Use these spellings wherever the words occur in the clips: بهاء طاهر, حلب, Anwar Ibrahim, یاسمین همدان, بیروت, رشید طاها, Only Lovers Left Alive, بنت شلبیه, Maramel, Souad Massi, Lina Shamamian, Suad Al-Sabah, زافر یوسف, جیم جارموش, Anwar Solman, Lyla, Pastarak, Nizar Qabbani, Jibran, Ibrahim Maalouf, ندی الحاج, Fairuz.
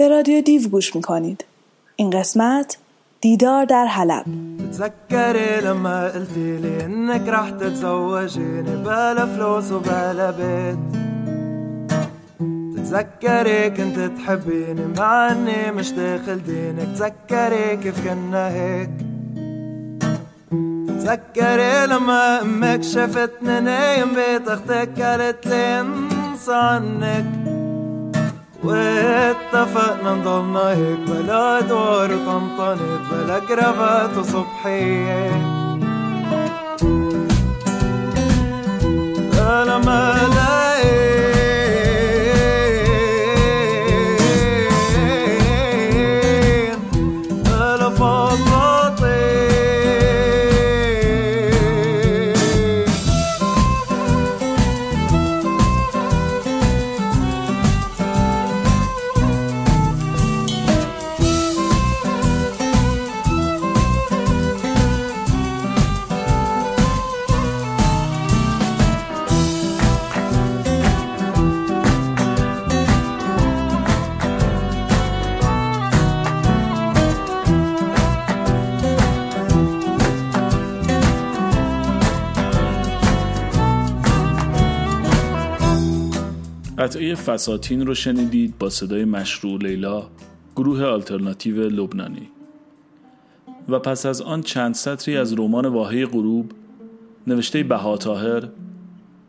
به رادیو دیو گوش میکنید. این قسمت دیدار در حلب. تذكري لما قلتي لي انك راح تتزوجيني بلا فلوس وبلا بيت، تذكري كنت تحبيني مع اني مش داخل دينك، تذكري كيف كنا هيك، تذكري لما امك شافتني نايم بيت اختك قالت لي انسى عنك، واتفقنا نضلنا هيك بلا دور وطنطنت بلا كرافات وصبحية. لما لقيت بلا فضلاتي قطعه فساتین رو شنیدید با صدای مشروع لیلا، گروه آلترناتیو لبنانی. و پس از آن چند سطری از رمان واهه غروب نوشته بهاء طاهر،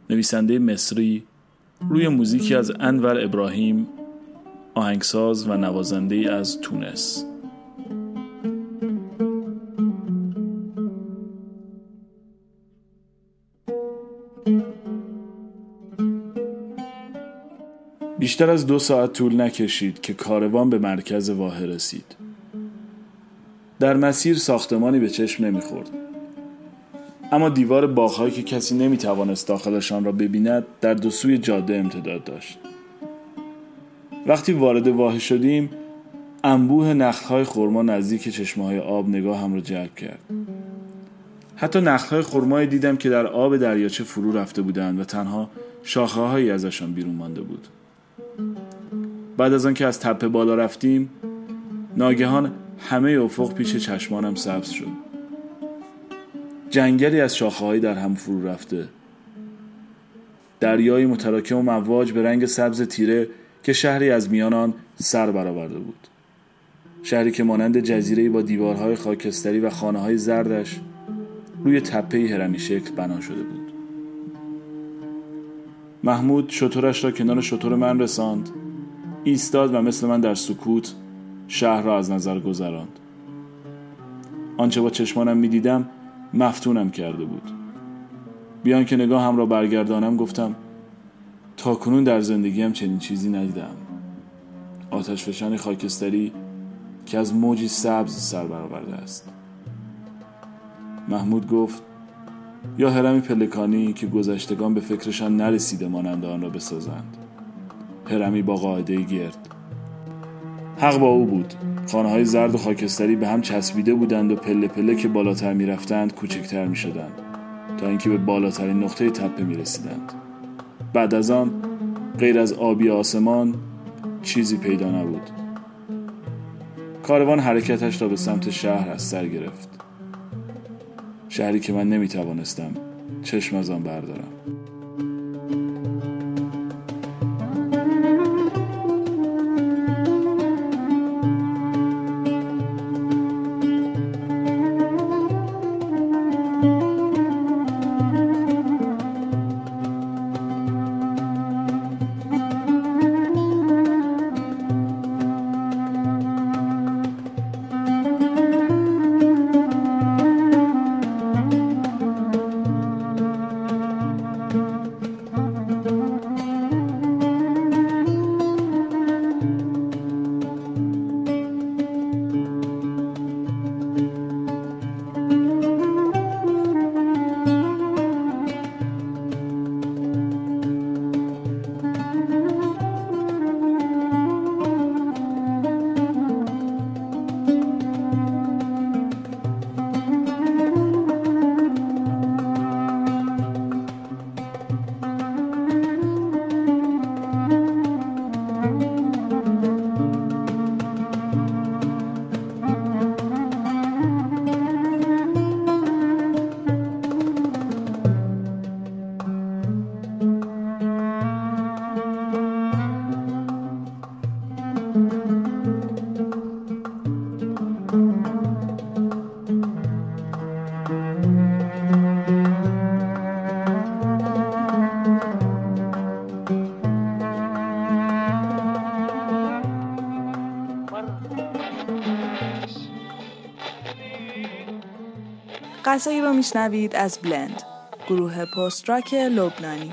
نویسنده مصری، روی موزیکی از انور ابراهیم، آهنگساز و نوازنده از تونس. بیشتر از 2 ساعت طول نکشید که کاروان به مرکز واحه رسید. در مسیر ساختمانی به چشم نمیخورد، اما دیوار باغ‌هایی که کسی نمیتوانست داخلشان را ببیند در دو سوی جاده امتداد داشت. وقتی وارد واحه شدیم، انبوه نخل‌های خرما نزدیک چشمه‌های آب نگاهم را جلب کرد. حتی نخل‌های خرمایی دیدم که در آب دریاچه فرو رفته بودند و تنها شاخه‌هایی ازشان بیرون مانده بود. بعد از آن که از تپه بالا رفتیم، ناگهان همه افق پیش چشمانم سبز شد. جنگلی از شاخه‌های در هم فرو رفته، دریایی متراکم و مواج به رنگ سبز تیره که شهری از میان آن سر برآورده بود، شهری که مانند جزیره‌ای با دیوارهای خاکستری و خانه‌های زردش روی تپه‌ای هرمی شکل بنا شده بود. محمود شترش را کنار شتر من رساند، ایستاد و مثل من در سکوت شهر را از نظر گذراند. آنچه با چشمانم می دیدم مفتونم کرده بود. بیان که نگاهم را برگردانم گفتم تا کنون در زندگیم چنین چیزی ندیدم. آتشفشانی خاکستری که از موجی سبز سر برآورده است. محمود گفت یا هرمی پلکانی که گذشتگان به فکرشان نرسیده مانند آن را بسازند، هرمی با قاعده گرد. حق با او بود. خانه‌های زرد و خاکستری به هم چسبیده بودند و پله پله که بالاتر می رفتند کوچکتر می شدند تا اینکه به بالاترین نقطه تپه می رسیدند. بعد از آن غیر از آبی آسمان چیزی پیدا نبود. کاروان حرکتش را به سمت شهر از سر گرفت، شهری که من نمیتوانستم چشم از آن بردارم. قصایی رو میشنوید از بلند، گروه پاستراک لبنانی.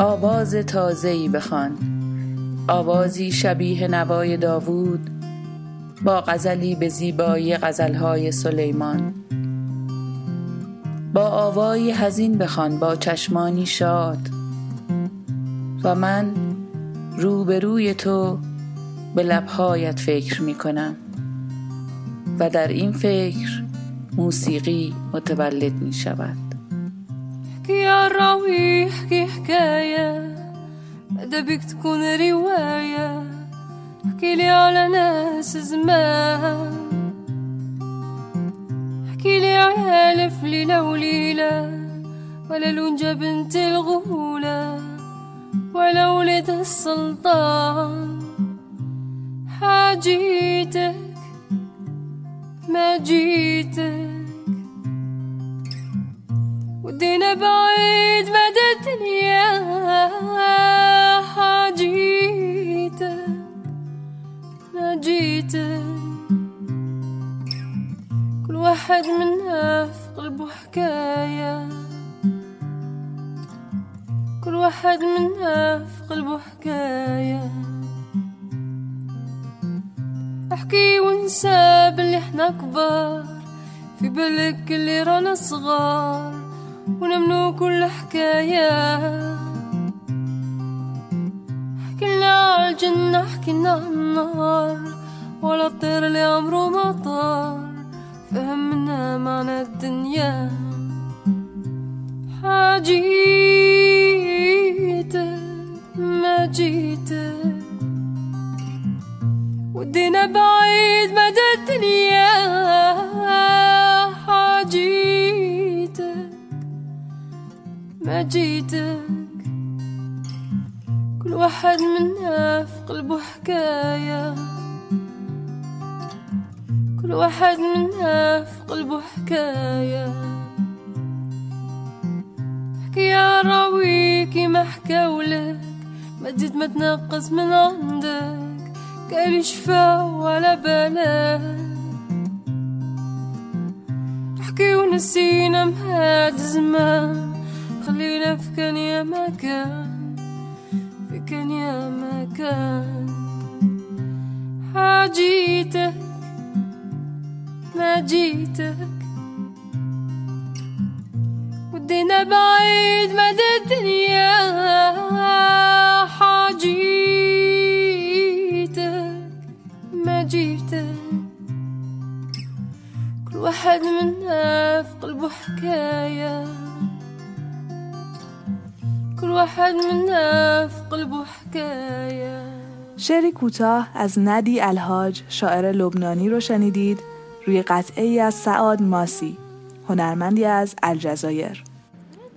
آواز تازه‌ای بخوان، آوازی شبیه نوای داوود با غزلی به زیبایی غزلهای سلیمان. با آوایی حزین بخوان، با چشمانی شاد، و من روبروی تو به لبهایت فکر میکنم و در این فکر موسیقی متولد میشود. يا راوي احكي حكاية، بدا بيك تكون رواية، احكي لي على ناس زمان، احكي لي على في ليلة وليلة، ولا لونجا بنت الغولة، ولا ولد السلطان. حاجيتك ما جيتك، ودينا بعيد مدى الدنيا. حاجيتك ما جيتك، كل واحد منا في قلبه حكاية، كل واحد منا في قلبه حكاية. احكي ونسى باللي احنا كبار، في بالك اللي رانا صغار، ونمنو كل حكاية. حكينا على الجنة، حكينا على النار، ولا الطير اللي عمرو ما طار، فهمنا معنى الدنيا. حاجيتك ما جيتك، ودينا بعيد مدى الدنيا. حاجيتك ما جيتك، كل واحد منا في قلبه حكاية، كل واحد منا في قلبه حكاية. حكاية راوي كيما حكاولك، ما تزيد ما تنقص من عندك، كالي شفا ولا بالك. حكي ونسينا مهاد زمان، خلينا في كان يا ما كان، في كان يا ما كان. حاجيتك جيتك ودينا بعيد مدى الدنيا حاجيتك ما جيتك كل واحد منا في قلبه حكاية كل واحد منا في قلبه حكاية. شعر کوتاه از ندی الحاج شاعر لبنانی رو شنیدید روی قطعه‌ای از سعاد ماسی هنرمندی از الجزایر.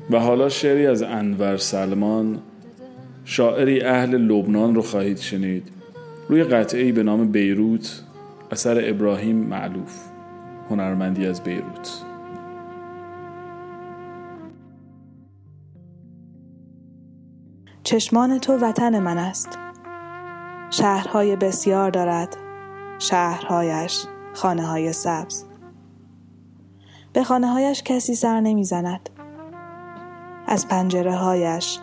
و حالا شعری از انور سلمان شاعری اهل لبنان رو خواهید شنید روی قطعه‌ای به نام بیروت اثر ابراهیم معلوف هنرمندی از بیروت. چشمان تو وطن من است، شهرهای بسیار دارد، شهرهایش خانه‌های سبز. به خانه‌هایش کسی سر نمی‌زند، از پنجره‌هایش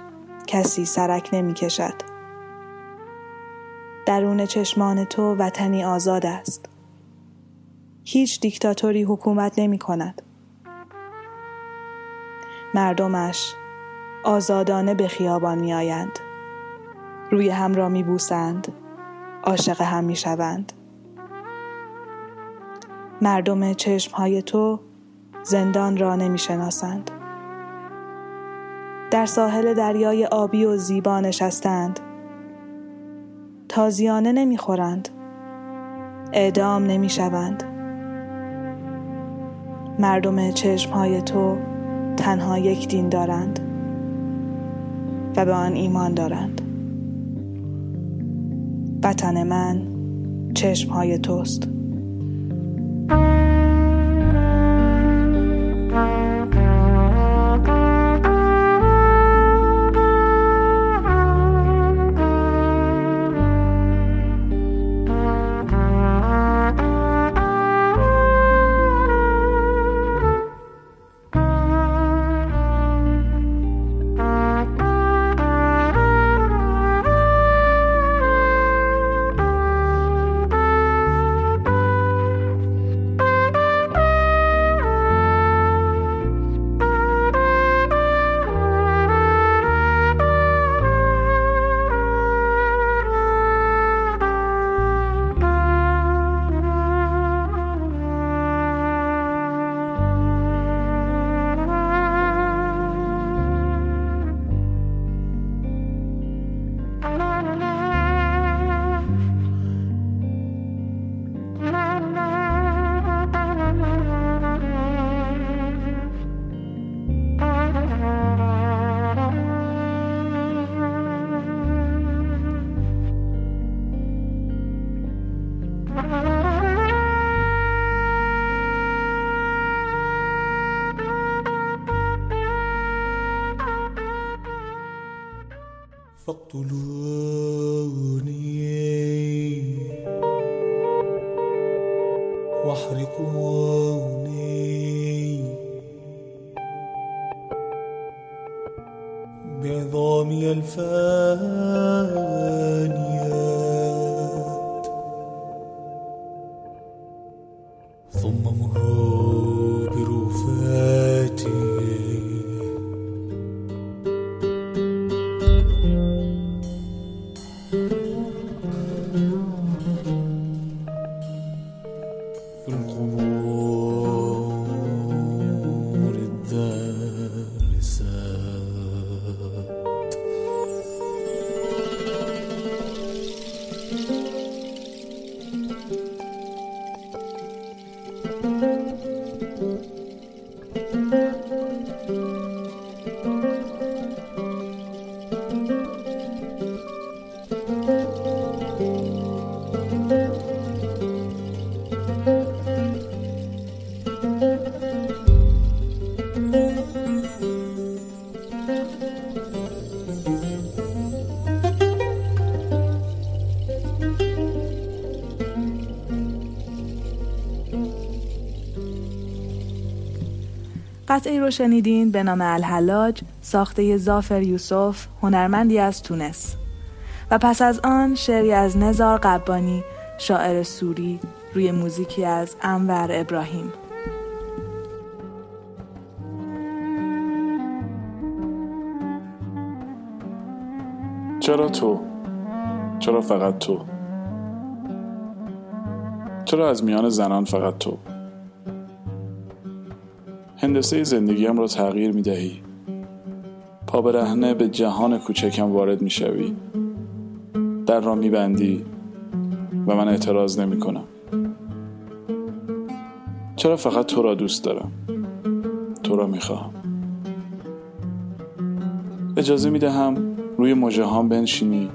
کسی سرک نمی‌کشد. درون چشمان تو وطنی آزاد است، هیچ دیکتاتوری حکومت نمی‌کند. مردمش آزادانه به خیابان می‌آیند، روی هم را می‌بوسند، عاشق هم می‌شوند. مردم چشمهای تو زندان را نمی‌شناسند. در ساحل دریای آبی و زیبا نشستند. تازیانه نمی‌خورند. اعدام نمی‌شوند. مردم چشمهای تو تنها یک دین دارند و به آن ایمان دارند. وطن من چشمهای توست. قطعه رو شنیدین به نام الحلاج ساخته زافر یوسف هنرمندی از تونس. و پس از آن شعری از نزار قبانی شاعر سوری روی موزیکی از انور ابراهیم. چرا تو؟ چرا فقط تو؟ چرا از میان زنان فقط تو؟ هندسه زندگیم را تغییر می دهی. پا برهنه به جهان کوچکم وارد می شوی. در را می بندی و من اعتراض نمی کنم. چرا فقط تو را دوست دارم؟ تو را می خواهم. اجازه می دهم روی موجه هام بنشینی،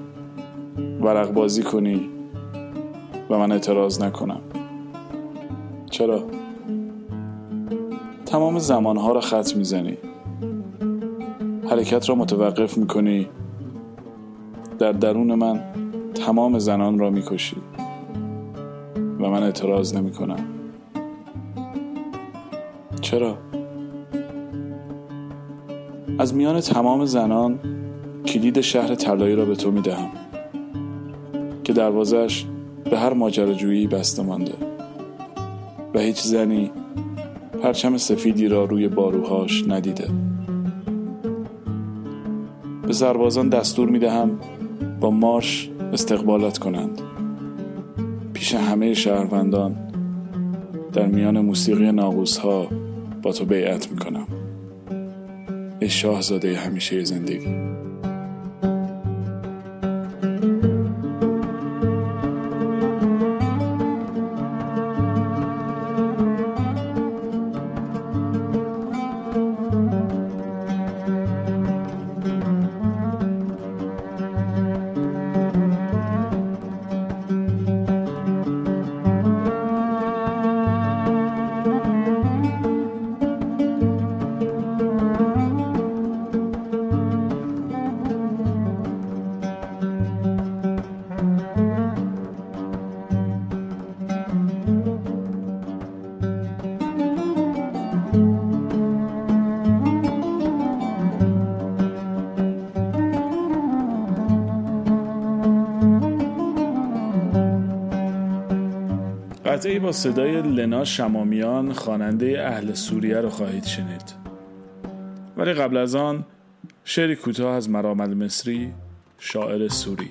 ورق بازی کنی و من اعتراض نکنم. چرا؟ تمام زمانها را خط میزنی، حرکت را متوقف میکنی، در درون من تمام زنان را میکشی و من اعتراض نمیکنم. چرا؟ از میان تمام زنان کلید شهر طلایی را به تو میدهم که دروازه‌اش به هر ماجراجویی بسته مانده و هیچ زنی پرچم سفیدی را روی باروهاش ندیده. به سربازان دستور میدهم با مارش استقبالت کنند، پیش همه شهروندان در میان موسیقی ناقوس‌ها با تو بیعت میکنم، ای شاهزاده همیشه زندگی. قطعه‌ای با صدای لینا شمامیان خواننده اهل سوریه رو خواهید شنید، ولی قبل از آن شعری کوتاه از مرامل مصری، شاعر سوری.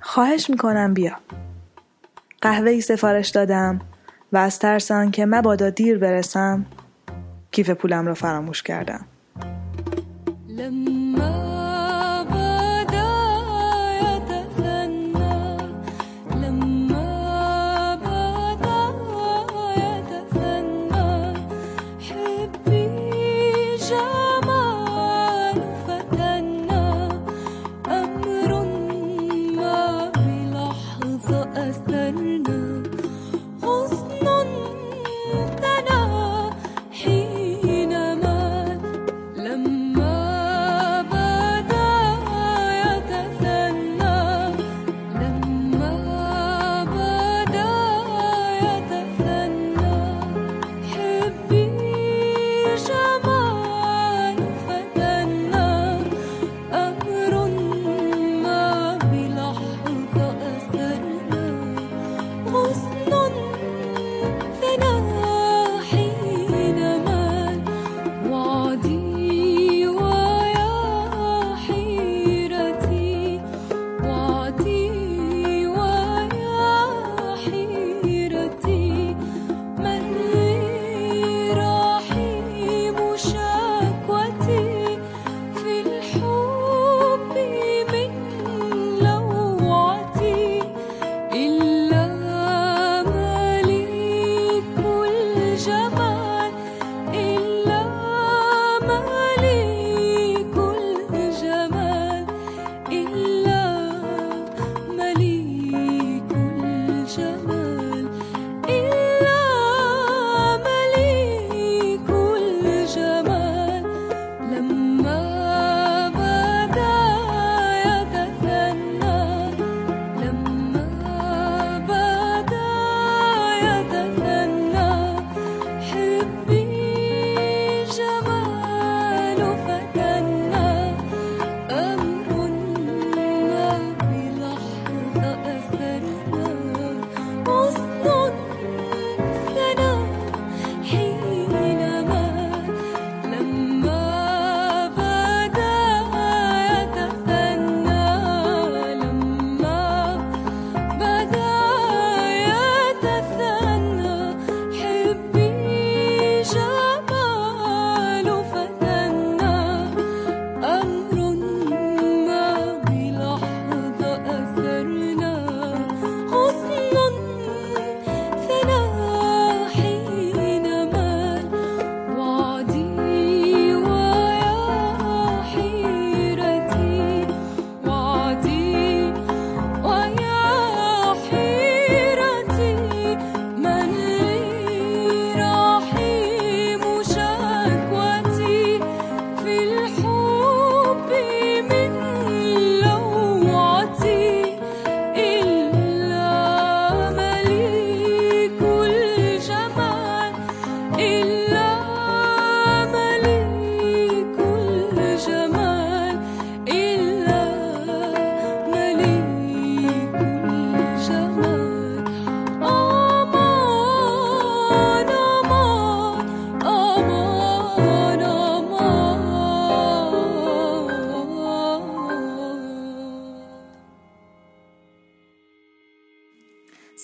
خواهش میکنم بیا. قهوه‌ای سفارش دادم و از ترس آنکه مبادا دیر برسم کیف پولم را فراموش کردم.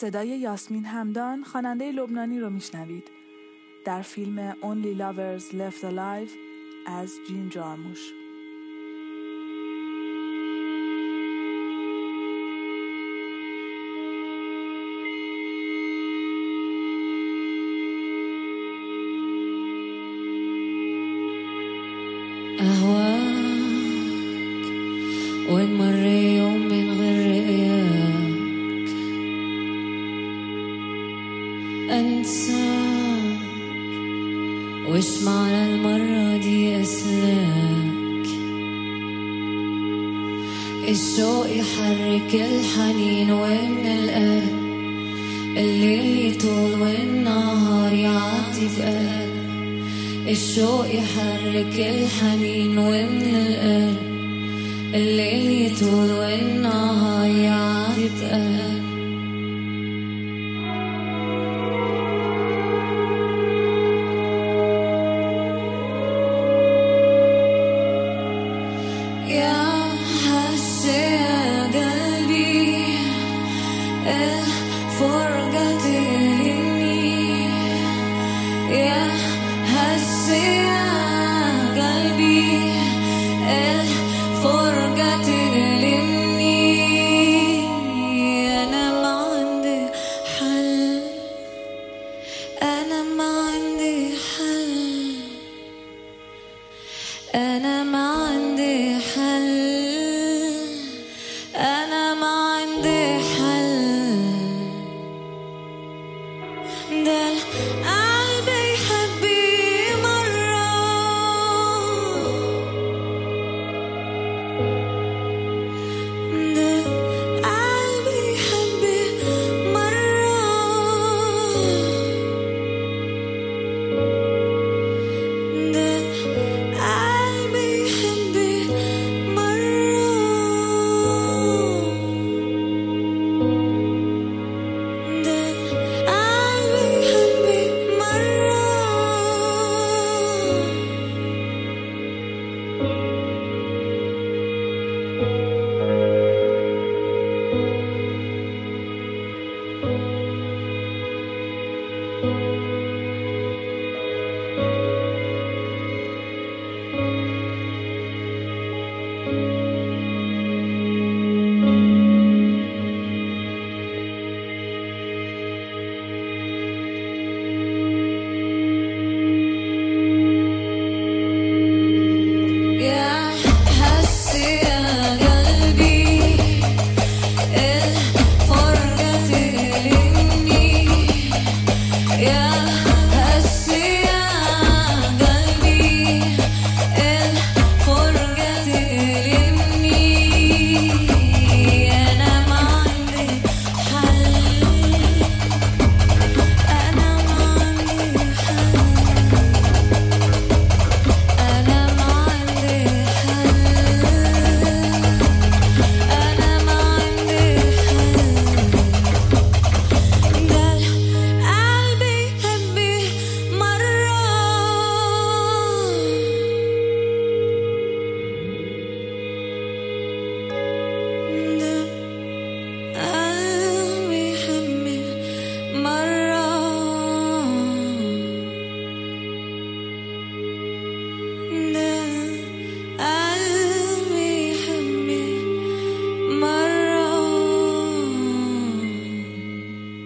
صدای یاسمین همدان خواننده لبنانی رو میشنوید در فیلم Only Lovers Left Alive از جیم جارموش.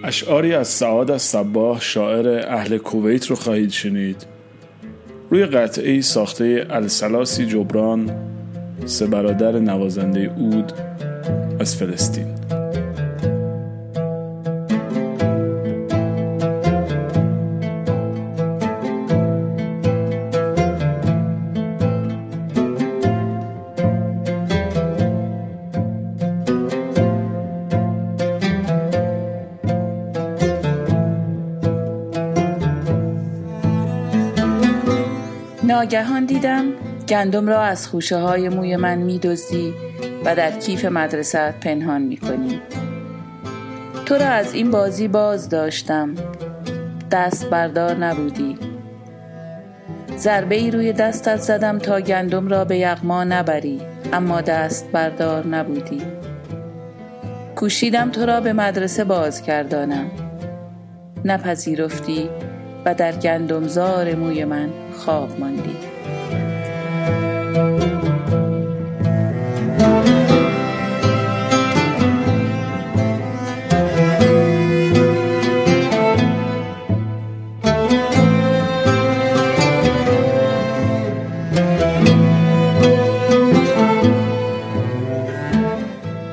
اشعاری از سعاد الصباح شاعر اهل کویت رو خواهید شنید. روی قطعه‌ای ساخته السلاسی جبران، سه برادر نوازنده عود از فلسطین. ناگهان دیدم گندم را از خوشه های موی من می‌دزدی و در کیف مدرسه پنهان می‌کنی. تو را از این بازی باز داشتم، دست بردار نبودی. ضربه‌ای روی دستت زدم تا گندم را به یغما نبری، اما دست بردار نبودی. کوشیدم تو را به مدرسه بازگردانم، نپذیرفتی و در گندمزار موی من خواب ماندی.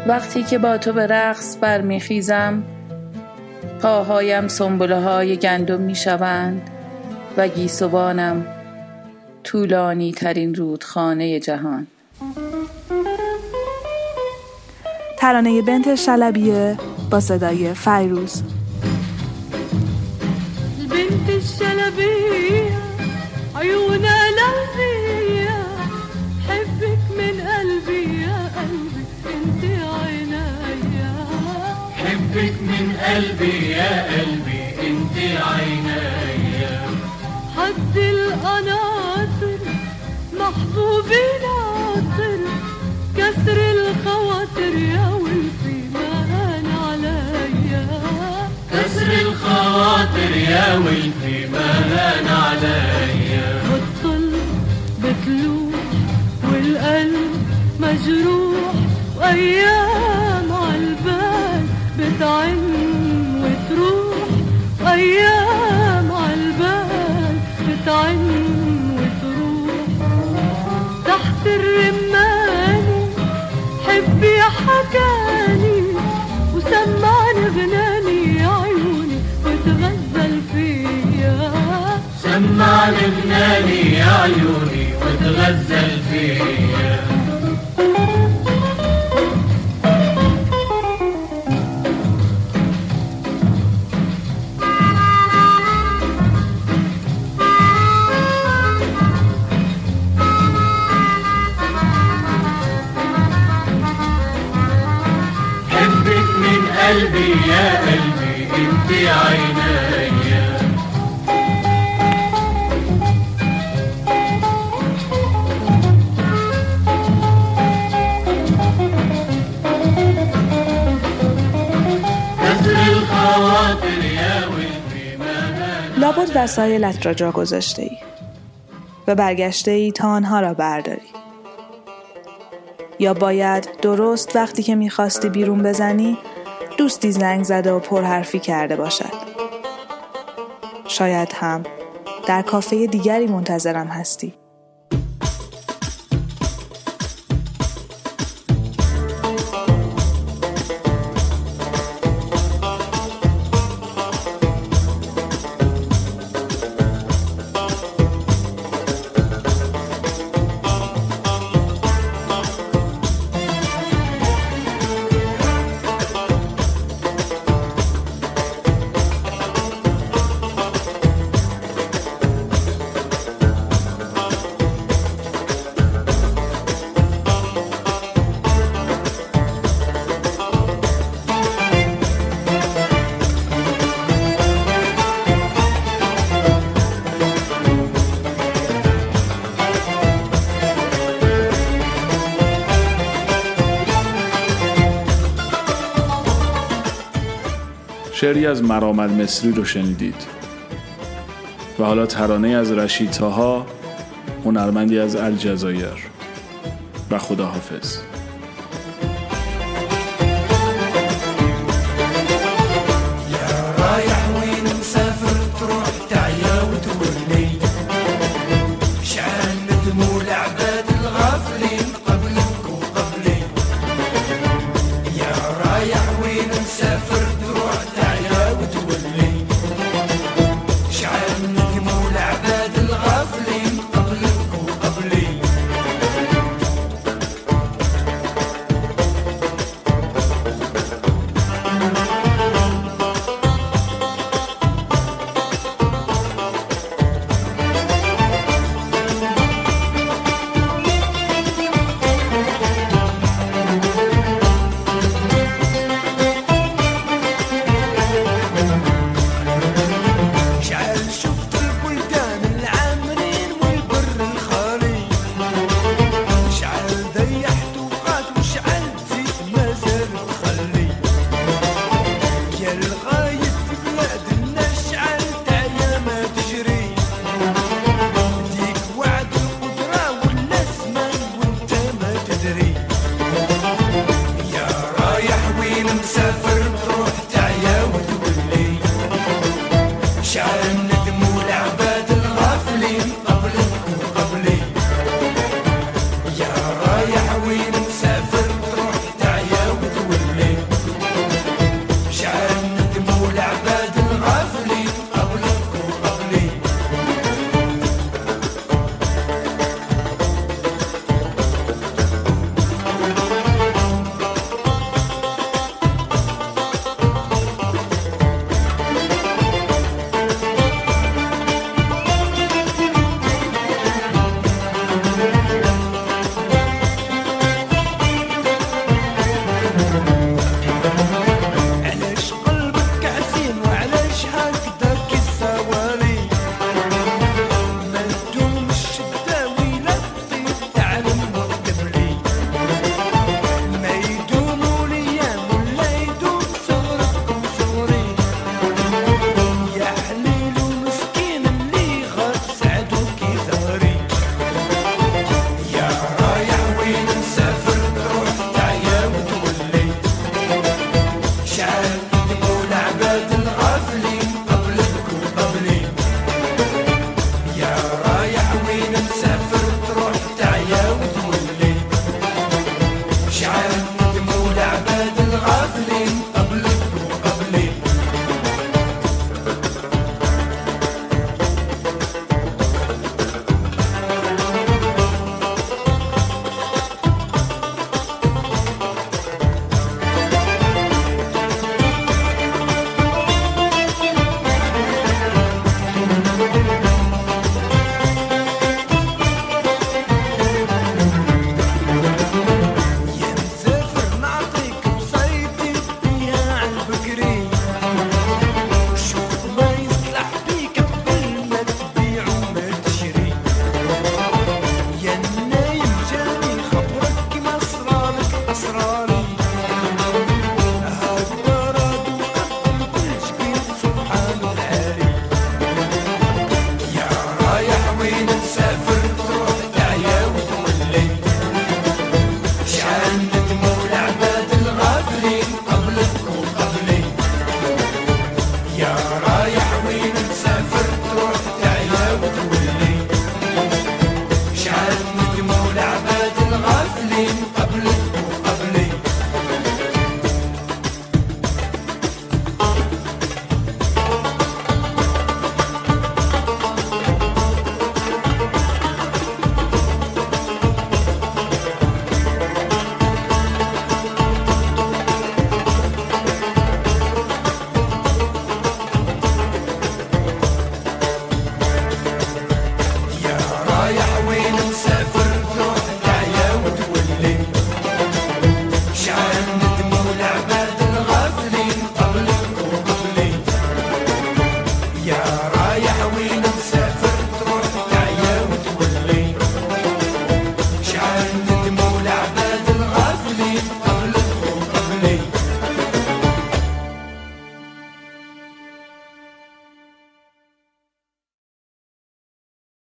وقتی که با تو به رقص برمیخیزم، پاهایم سنبله‌های گندم میشوند و گیسوانم طولانی ترین رودخانه جهان. ترانه بنت شلبیه با صدای فیروز. بنت شلبیه عیون قلبیه حبك من قلبی حبك من قلبي يا قلبي انت عيناي حد القناطر محبوبين عطر كسر الخواطر يا ولفي ما هان عليا كسر الخواطر يا ولفي ما هان عليا والطلب بتلوح والقلب مجروح وايام عالبال بتعن وتروح أيام عالبال بتعن وتروح تحت الرماني حبي حكاني وسمعني غناني عيوني وتغزل فيا سمعني غناني عيوني وتغزل فيا. قلبي يا قلبي انت عيناي لابد وسایلت را جا گذاشته ای و برگشته ای تا آنها را برداری، یا باید درست وقتی که میخواستی بیرون بزنی دوستی زنگ زده و پرحرفی کرده باشد. شاید هم در کافه دیگری منتظرم هستی. شعری از مرامل مصری رو شنیدید و حالا ترانه از رشید طاها، هنرمندی از الجزایر. و خداحافظ.